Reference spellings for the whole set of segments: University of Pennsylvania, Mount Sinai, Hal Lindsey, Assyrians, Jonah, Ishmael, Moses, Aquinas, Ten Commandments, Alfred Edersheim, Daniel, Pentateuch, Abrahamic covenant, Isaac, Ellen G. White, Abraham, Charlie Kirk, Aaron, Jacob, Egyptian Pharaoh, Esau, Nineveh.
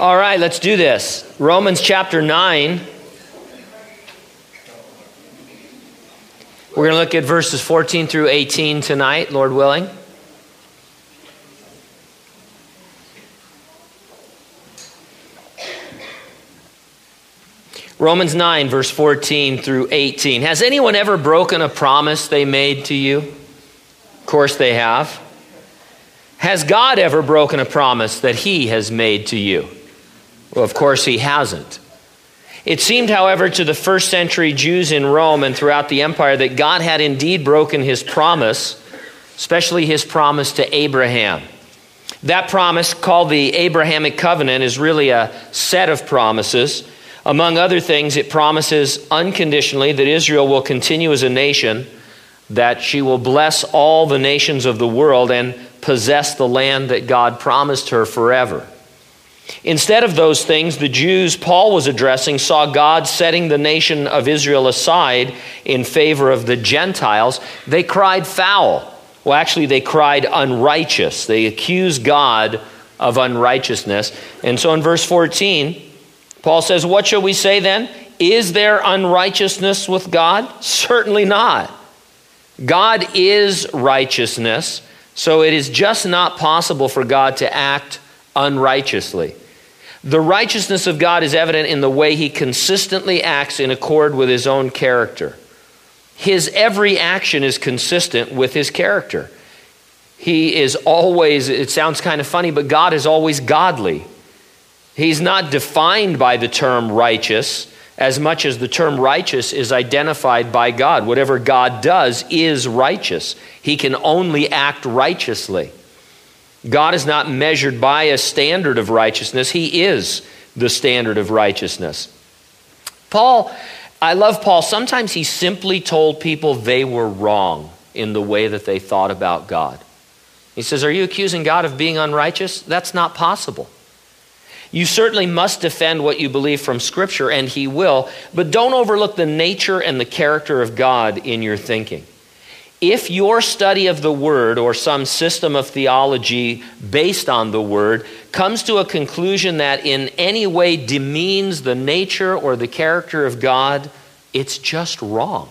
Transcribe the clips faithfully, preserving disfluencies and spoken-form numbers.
All right, let's do this. Romans chapter nine. We're going to look at verses fourteen through eighteen tonight, Lord willing. Romans nine, verse fourteen through eighteen. Has anyone ever broken a promise they made to you? Of course they have. Has God ever broken a promise that he has made to you? Well, of course he hasn't. It seemed, however, to the first century Jews in Rome and throughout the empire that God had indeed broken his promise, especially his promise to Abraham. That promise, called the Abrahamic covenant, is really a set of promises. Among other things, it promises unconditionally that Israel will continue as a nation, that she will bless all the nations of the world and possess the land that God promised her forever. Instead of those things, the Jews Paul was addressing saw God setting the nation of Israel aside in favor of the Gentiles. They cried foul. Well, actually, they cried unrighteous. They accused God of unrighteousness. And so in verse fourteen, Paul says, "What shall we say then? Is there unrighteousness with God? Certainly not. God is righteousness, so it is just not possible for God to act unrighteously. The righteousness of God is evident in the way he consistently acts in accord with his own character. His every action is consistent with his character. He is always, it sounds kind of funny, but God is always godly. He's not defined by the term righteous as much as the term righteous is identified by God. Whatever God does is righteous. He can only act righteously. God is not measured by a standard of righteousness. He is the standard of righteousness. Paul, I love Paul. Sometimes he simply told people they were wrong in the way that they thought about God. He says, "Are you accusing God of being unrighteous? That's not possible. You certainly must defend what you believe from Scripture," and he will, "but don't overlook the nature and the character of God in your thinking. If your study of the Word or some system of theology based on the Word comes to a conclusion that in any way demeans the nature or the character of God, it's just wrong."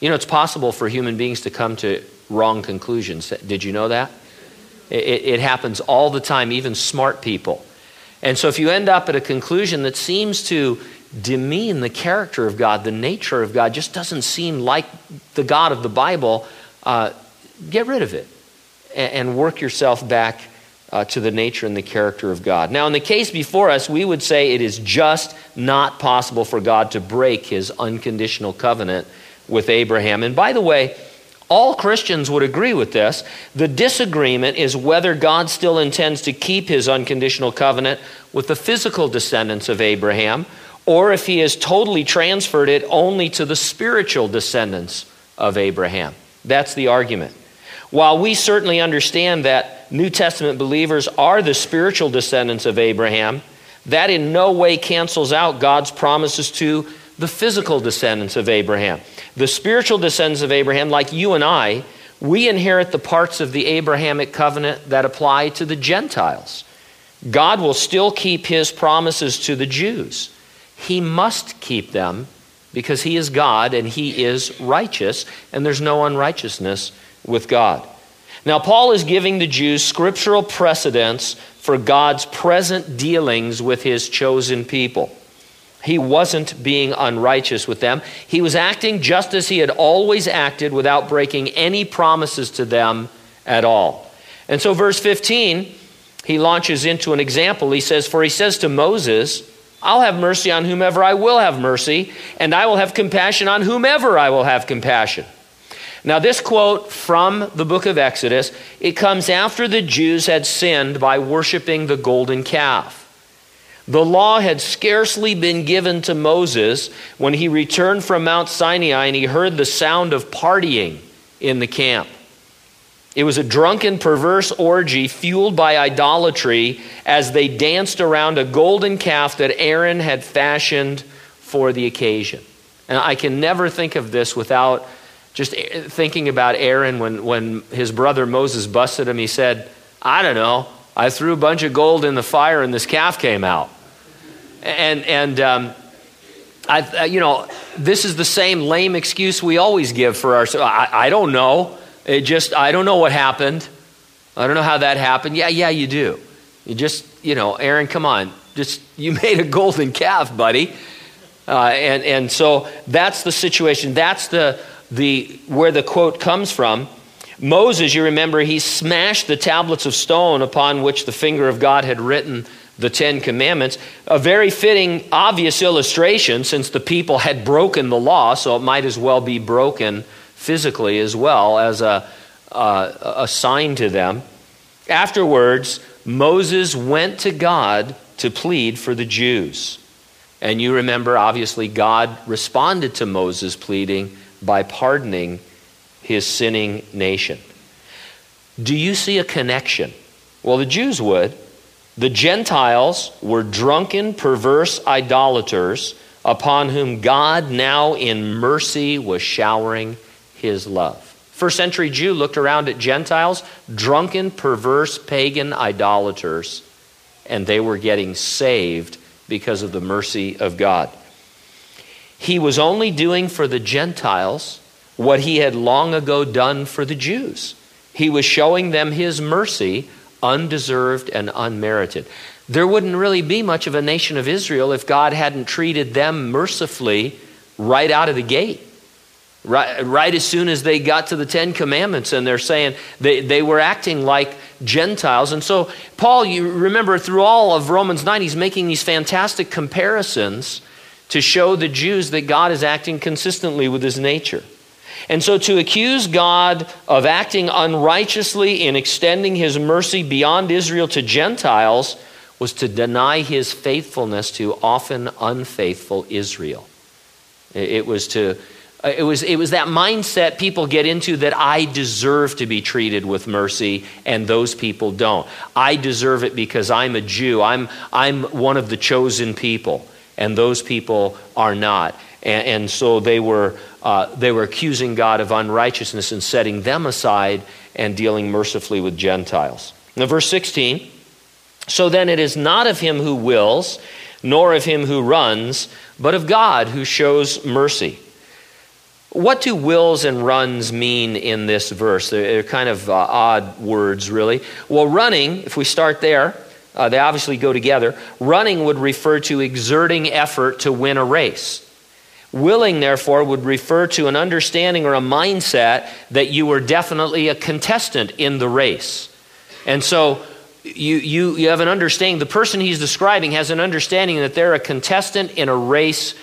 You know, it's possible for human beings to come to wrong conclusions. Did you know that? It, it happens all the time, even smart people. And so if you end up at a conclusion that seems to demean the character of God, the nature of God, just doesn't seem like the God of the Bible, uh, get rid of it and, and work yourself back uh, to the nature and the character of God. Now, in the case before us, we would say it is just not possible for God to break his unconditional covenant with Abraham. And by the way, all Christians would agree with this. The disagreement is whether God still intends to keep his unconditional covenant with the physical descendants of Abraham, or if he has totally transferred it only to the spiritual descendants of Abraham. That's the argument. While we certainly understand that New Testament believers are the spiritual descendants of Abraham, that in no way cancels out God's promises to the physical descendants of Abraham. The spiritual descendants of Abraham, like you and I, we inherit the parts of the Abrahamic covenant that apply to the Gentiles. God will still keep his promises to the Jews. He must keep them because he is God and he is righteous, and there's no unrighteousness with God. Now, Paul is giving the Jews scriptural precedents for God's present dealings with his chosen people. He wasn't being unrighteous with them. He was acting just as he had always acted without breaking any promises to them at all. And so verse fifteen, he launches into an example. He says, "For he says to Moses, I'll have mercy on whomever I will have mercy, and I will have compassion on whomever I will have compassion." Now, this quote from the book of Exodus, it comes after the Jews had sinned by worshiping the golden calf. The law had scarcely been given to Moses when he returned from Mount Sinai and he heard the sound of partying in the camp. It was a drunken, perverse orgy fueled by idolatry as they danced around a golden calf that Aaron had fashioned for the occasion. And I can never think of this without just thinking about Aaron when, when his brother Moses busted him. He said, "I don't know, I threw a bunch of gold in the fire and this calf came out. And, and um, I, you know, this is the same lame excuse we always give for ourselves. I, I don't know. It just, I don't know what happened. I don't know how that happened. Yeah, yeah, you do. You just, you know, Aaron, come on. Just, you made a golden calf, buddy. Uh, and, and so that's the situation. That's the, the where the quote comes from. Moses, you remember, he smashed the tablets of stone upon which the finger of God had written the Ten Commandments. A very fitting, obvious illustration, since the people had broken the law, so it might as well be broken physically as well as a, a, a sign to them. Afterwards, Moses went to God to plead for the Jews. And you remember, obviously, God responded to Moses' pleading by pardoning his sinning nation. Do you see a connection? Well, the Jews would. The Gentiles were drunken, perverse idolaters upon whom God now in mercy was showering his love. First century Jew looked around at Gentiles, drunken, perverse, pagan idolaters, and they were getting saved because of the mercy of God. He was only doing for the Gentiles what he had long ago done for the Jews. He was showing them his mercy, undeserved and unmerited. There wouldn't really be much of a nation of Israel if God hadn't treated them mercifully right out of the gate. Right, right as soon as they got to the Ten Commandments, and they're saying they, they were acting like Gentiles. And so Paul, you remember through all of Romans nine, he's making these fantastic comparisons to show the Jews that God is acting consistently with his nature. And so to accuse God of acting unrighteously in extending his mercy beyond Israel to Gentiles was to deny his faithfulness to often unfaithful Israel. It was to it was it was that mindset people get into, that I deserve to be treated with mercy and those people don't. I deserve it because I'm a Jew. I'm I'm one of the chosen people and those people are not. And, and so they were uh, they were accusing God of unrighteousness and setting them aside and dealing mercifully with Gentiles. Now, verse sixteen, so then it is not of him who wills, nor of him who runs, but of God who shows mercy. What do wills and runs mean in this verse? They're, they're kind of uh, odd words, really. Well, running, if we start there, uh, they obviously go together. Running would refer to exerting effort to win a race. Willing, therefore, would refer to an understanding or a mindset that you were definitely a contestant in the race. And so you, you, you have an understanding, the person he's describing has an understanding that they're a contestant in a race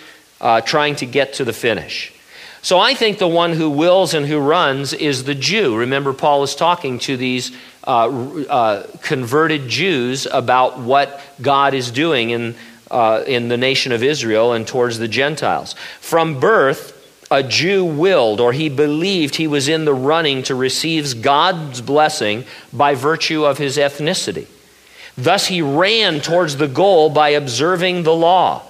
uh, trying to get to the finish. So I think the one who wills and who runs is the Jew. Remember, Paul is talking to these uh, uh, converted Jews about what God is doing in Uh, in the nation of Israel and towards the Gentiles. From birth, a Jew willed, or he believed he was in the running to receive God's blessing by virtue of his ethnicity. Thus he ran towards the goal by observing the law.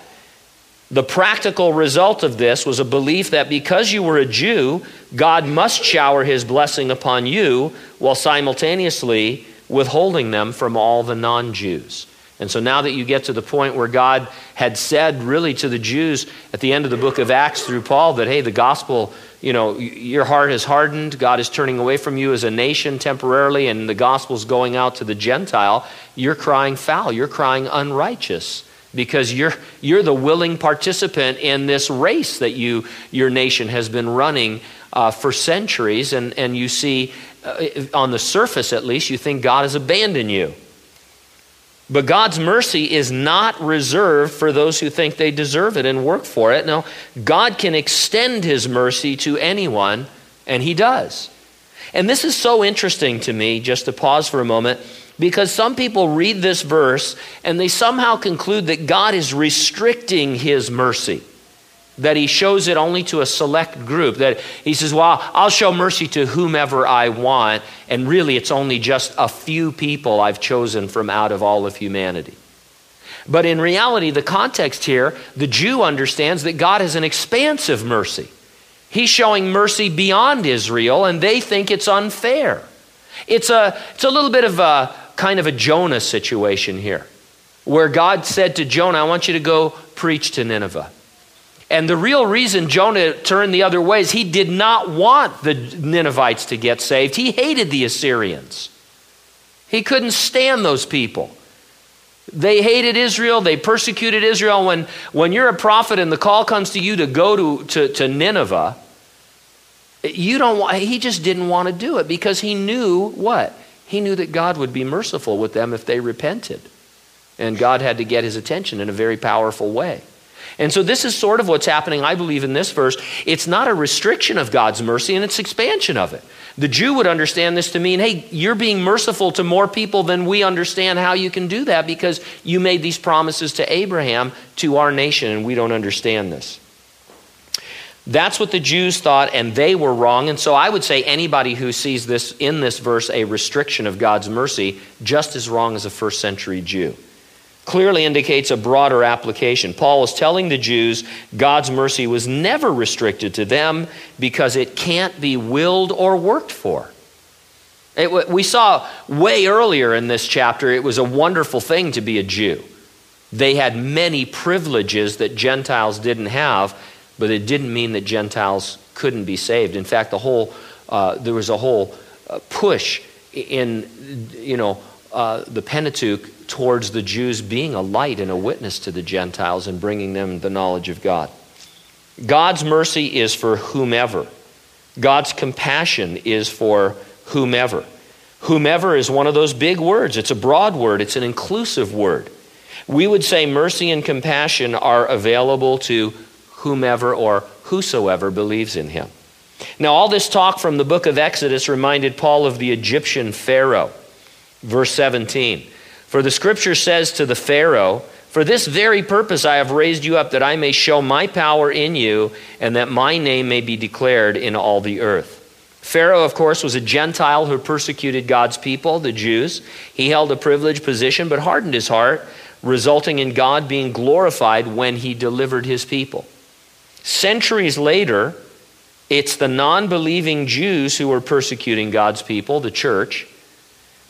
The practical result of this was a belief that because you were a Jew, God must shower his blessing upon you while simultaneously withholding them from all the non-Jews. And so now that you get to the point where God had said really to the Jews at the end of the book of Acts through Paul that, hey, the gospel, you know, your heart is hardened. God is turning away from you as a nation temporarily, and the gospel's going out to the Gentile. You're crying foul. You're crying unrighteous because you're you're the willing participant in this race that you your nation has been running uh, for centuries. And, and you see, uh, on the surface at least, you think God has abandoned you. But God's mercy is not reserved for those who think they deserve it and work for it. No, God can extend his mercy to anyone, and he does. And this is so interesting to me, just to pause for a moment, because some people read this verse and they somehow conclude that God is restricting his mercy, that he shows it only to a select group, that he says, well, I'll show mercy to whomever I want, and really it's only just a few people I've chosen from out of all of humanity. But in reality, the context here, the Jew understands that God is an expansive mercy. He's showing mercy beyond Israel, and they think it's unfair. It's a, it's a little bit of a kind of a Jonah situation here, where God said to Jonah, I want you to go preach to Nineveh. And the real reason Jonah turned the other way is he did not want the Ninevites to get saved. He hated the Assyrians. He couldn't stand those people. They hated Israel. They persecuted Israel. When, when you're a prophet and the call comes to you to go to, to, to Nineveh, you don't want, he just didn't want to do it because he knew what? He knew that God would be merciful with them if they repented. And God had to get his attention in a very powerful way. And so this is sort of what's happening, I believe, in this verse. It's not a restriction of God's mercy, and it's expansion of it. The Jew would understand this to mean, hey, you're being merciful to more people than we understand how you can do that because you made these promises to Abraham, to our nation, and we don't understand this. That's what the Jews thought, and they were wrong. And so I would say anybody who sees this in this verse, a restriction of God's mercy, just as wrong as a first century Jew. Clearly indicates a broader application. Paul is telling the Jews God's mercy was never restricted to them because it can't be willed or worked for. It, we saw way earlier in this chapter, it was a wonderful thing to be a Jew. They had many privileges that Gentiles didn't have, but it didn't mean that Gentiles couldn't be saved. In fact, the whole uh, there was a whole uh, push in, you know, Uh, the Pentateuch towards the Jews being a light and a witness to the Gentiles and bringing them the knowledge of God. God's mercy is for whomever. God's compassion is for whomever. Whomever is one of those big words. It's a broad word. It's an inclusive word. We would say mercy and compassion are available to whomever or whosoever believes in him. Now, all this talk from the book of Exodus reminded Paul of the Egyptian Pharaoh. Verse seventeen, for the scripture says to the Pharaoh, for this very purpose I have raised you up, that I may show my power in you, and that my name may be declared in all the earth. Pharaoh, of course, was a Gentile who persecuted God's people, the Jews. He held a privileged position, but hardened his heart, resulting in God being glorified when he delivered his people. Centuries later, it's the non-believing Jews who were persecuting God's people, the church.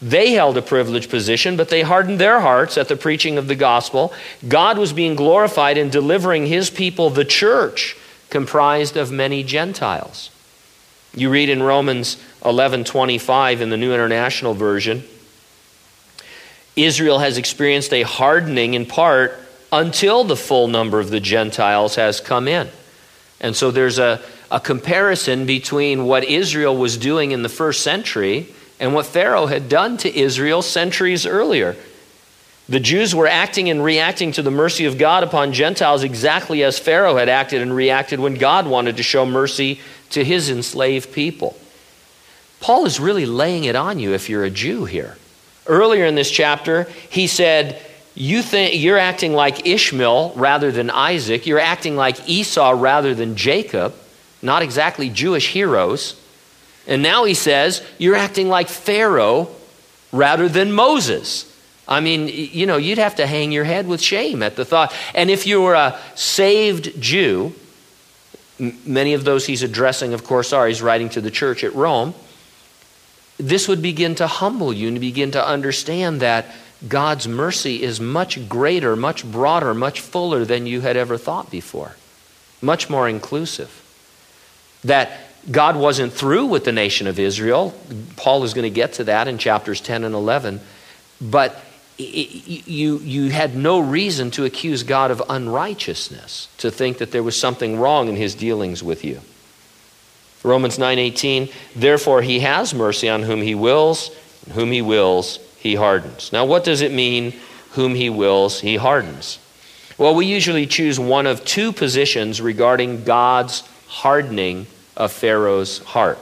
They held a privileged position, but they hardened their hearts at the preaching of the gospel. God was being glorified in delivering his people, the church, comprised of many Gentiles. You read in Romans eleven twenty-five in the New International Version, Israel has experienced a hardening in part until the full number of the Gentiles has come in. And so there's a, a comparison between what Israel was doing in the first century and what Pharaoh had done to Israel centuries earlier. The Jews were acting and reacting to the mercy of God upon Gentiles exactly as Pharaoh had acted and reacted when God wanted to show mercy to his enslaved people. Paul is really laying it on you if you're a Jew here. Earlier in this chapter, he said, you think, you're acting like Ishmael rather than Isaac. You're acting like Esau rather than Jacob. Not exactly Jewish heroes. And now he says, you're acting like Pharaoh rather than Moses. I mean, you know, you'd have to hang your head with shame at the thought. And if you were a saved Jew, many of those he's addressing, of course, are, he's writing to the church at Rome, this would begin to humble you and begin to understand that God's mercy is much greater, much broader, much fuller than you had ever thought before, much more inclusive. That God wasn't through with the nation of Israel. Paul is going to get to that in chapters ten and eleven. But you, you had no reason to accuse God of unrighteousness, to think that there was something wrong in his dealings with you. Romans nine eighteen, therefore he has mercy on whom he wills, and whom he wills, he hardens. Now what does it mean, whom he wills, he hardens? Well, we usually choose one of two positions regarding God's hardening of Pharaoh's heart.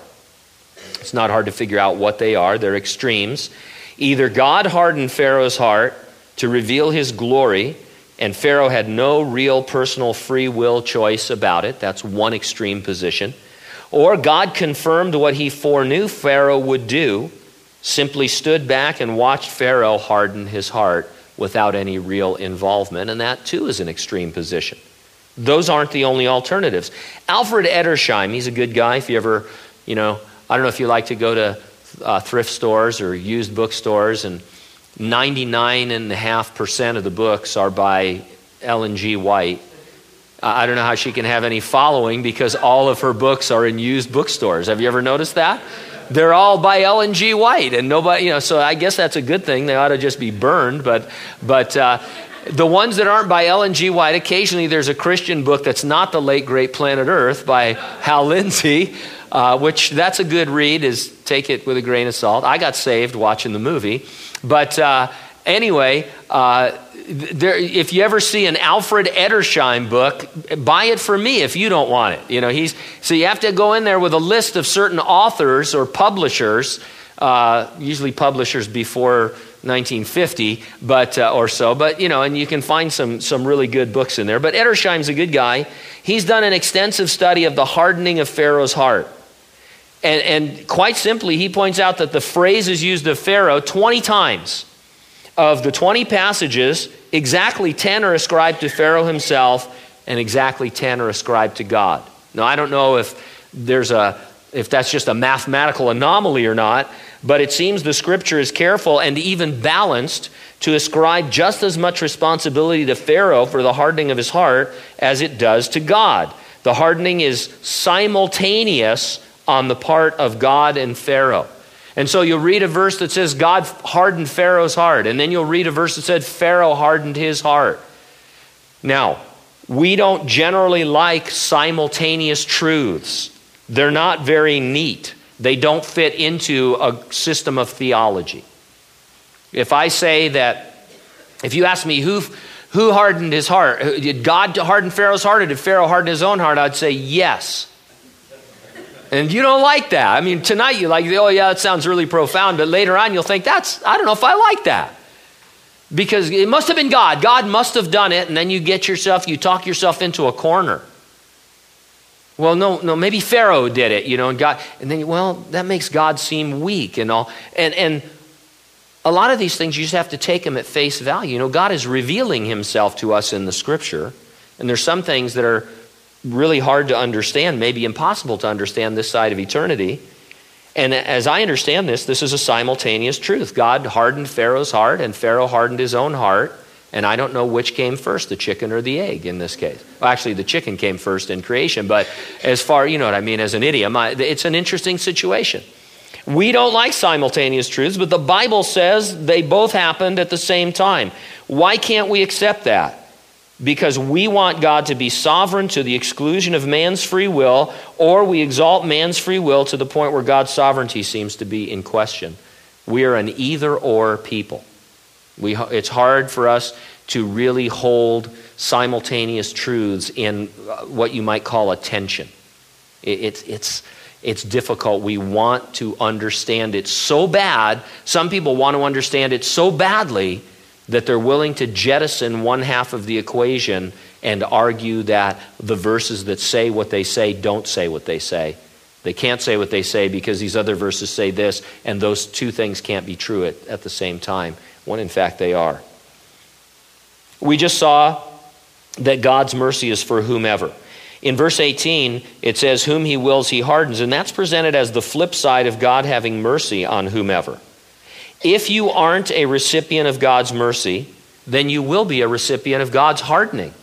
It's not hard to figure out what they are. They're extremes. Either God hardened Pharaoh's heart to reveal his glory, and Pharaoh had no real personal free will choice about it. That's one extreme position. Or God confirmed what he foreknew Pharaoh would do, simply stood back and watched Pharaoh harden his heart without any real involvement, and that too is an extreme position. Those aren't the only alternatives. Alfred Edersheim, he's a good guy. If you ever, you know, I don't know if you like to go to uh, thrift stores or used bookstores and ninety-nine point five percent of the books are by Ellen G. White. I don't know how she can have any following because all of her books are in used bookstores. Have you ever noticed that? They're all by Ellen G. White, and nobody, you know, so I guess that's a good thing. They ought to just be burned, but but uh, the ones that aren't by Ellen G. White, occasionally there's a Christian book that's not The Late Great Planet Earth by Hal Lindsey, uh, which that's a good read, is take it with a grain of salt. I got saved watching the movie, but uh, anyway, uh, there, if you ever see an Alfred Edersheim book, buy it for me if you don't want it. You know, he's so you have to go in there with a list of certain authors or publishers, uh, usually publishers before nineteen fifty, but uh, or so. But you know, and you can find some some really good books in there. But Edersheim's a good guy. He's done an extensive study of the hardening of Pharaoh's heart, and and quite simply, he points out that the phrase is used of Pharaoh twenty times. Of the twenty passages, exactly ten are ascribed to Pharaoh himself, and exactly ten are ascribed to God. Now, I don't know if there's a if that's just a mathematical anomaly or not, but it seems the Scripture is careful and even balanced to ascribe just as much responsibility to Pharaoh for the hardening of his heart as it does to God. The hardening is simultaneous on the part of God and Pharaoh. And so you'll read a verse that says God hardened Pharaoh's heart, and then you'll read a verse that said Pharaoh hardened his heart. Now, we don't generally like simultaneous truths. They're not very neat. They don't fit into a system of theology. If I say that, if you ask me who who hardened his heart, did God harden Pharaoh's heart or did Pharaoh harden his own heart, I'd say yes. And you don't like that. I mean, tonight you like, oh yeah, that sounds really profound, but later on you'll think, that's, I don't know if I like that. Because it must have been God. God must have done it, and then you get yourself, you talk yourself into a corner. Well, no, no, maybe Pharaoh did it, you know, and God, and then, well, that makes God seem weak and all. And, and a lot of these things, you just have to take them at face value. You know, God is revealing himself to us in the Scripture, and there's some things that are really hard to understand, maybe impossible to understand this side of eternity. And as I understand this, this is a simultaneous truth. God hardened Pharaoh's heart, and Pharaoh hardened his own heart, and I don't know which came first, the chicken or the egg in this case. Well, actually, the chicken came first in creation, but as far, you know what I mean, as an idiom, I, it's an interesting situation. We don't like simultaneous truths, but the Bible says they both happened at the same time. Why can't we accept that? Because we want God to be sovereign to the exclusion of man's free will, or we exalt man's free will to the point where God's sovereignty seems to be in question. We are an either-or people. We, it's hard for us to really hold simultaneous truths in what you might call a tension. It, it's, it's, it's difficult. We want to understand it so bad. Some people want to understand it so badly that they're willing to jettison one half of the equation and argue that the verses that say what they say don't say what they say. They can't say what they say because these other verses say this, and those two things can't be true at, at the same time, when in fact they are. We just saw that God's mercy is for whomever. In verse eighteen, it says, whom he wills he hardens, and that's presented as the flip side of God having mercy on whomever. If you aren't a recipient of God's mercy, then you will be a recipient of God's hardening.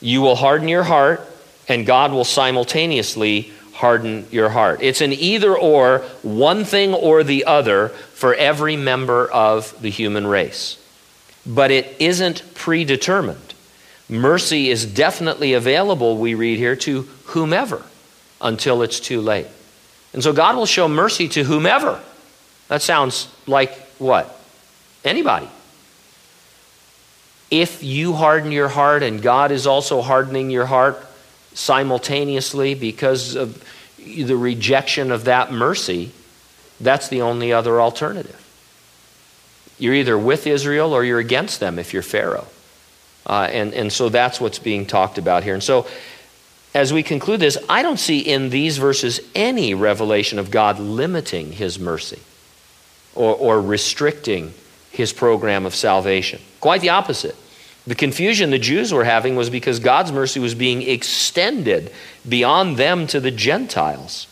You will harden your heart, and God will simultaneously harden your heart. It's an either-or, one thing or the other, for every member of the human race. But it isn't predetermined. Mercy is definitely available, we read here, to whomever until it's too late. And so God will show mercy to whomever. That sounds like what? Anybody. If you harden your heart and God is also hardening your heart simultaneously because of the rejection of that mercy, that's the only other alternative. You're either with Israel or you're against them if you're Pharaoh. Uh, and, and so that's what's being talked about here. And so as we conclude this, I don't see in these verses any revelation of God limiting his mercy. Or, or restricting his program of salvation. Quite the opposite. The confusion the Jews were having was because God's mercy was being extended beyond them to the Gentiles.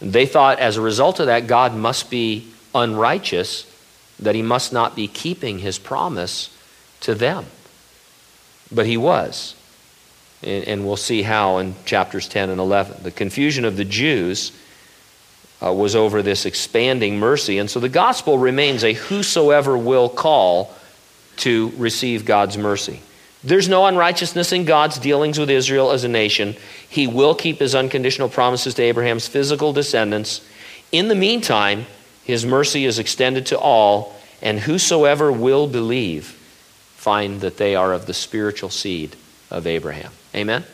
They thought as a result of that, God must be unrighteous that he must not be keeping his promise to them. But he was. And, and we'll see how in chapters ten and eleven. The confusion of the Jews uh, was over this expanding mercy. And so the gospel remains a whosoever will call to receive God's mercy. There's no unrighteousness in God's dealings with Israel as a nation. He will keep his unconditional promises to Abraham's physical descendants. In the meantime, his mercy is extended to all, and whosoever will believe, find that they are of the spiritual seed of Abraham. Amen?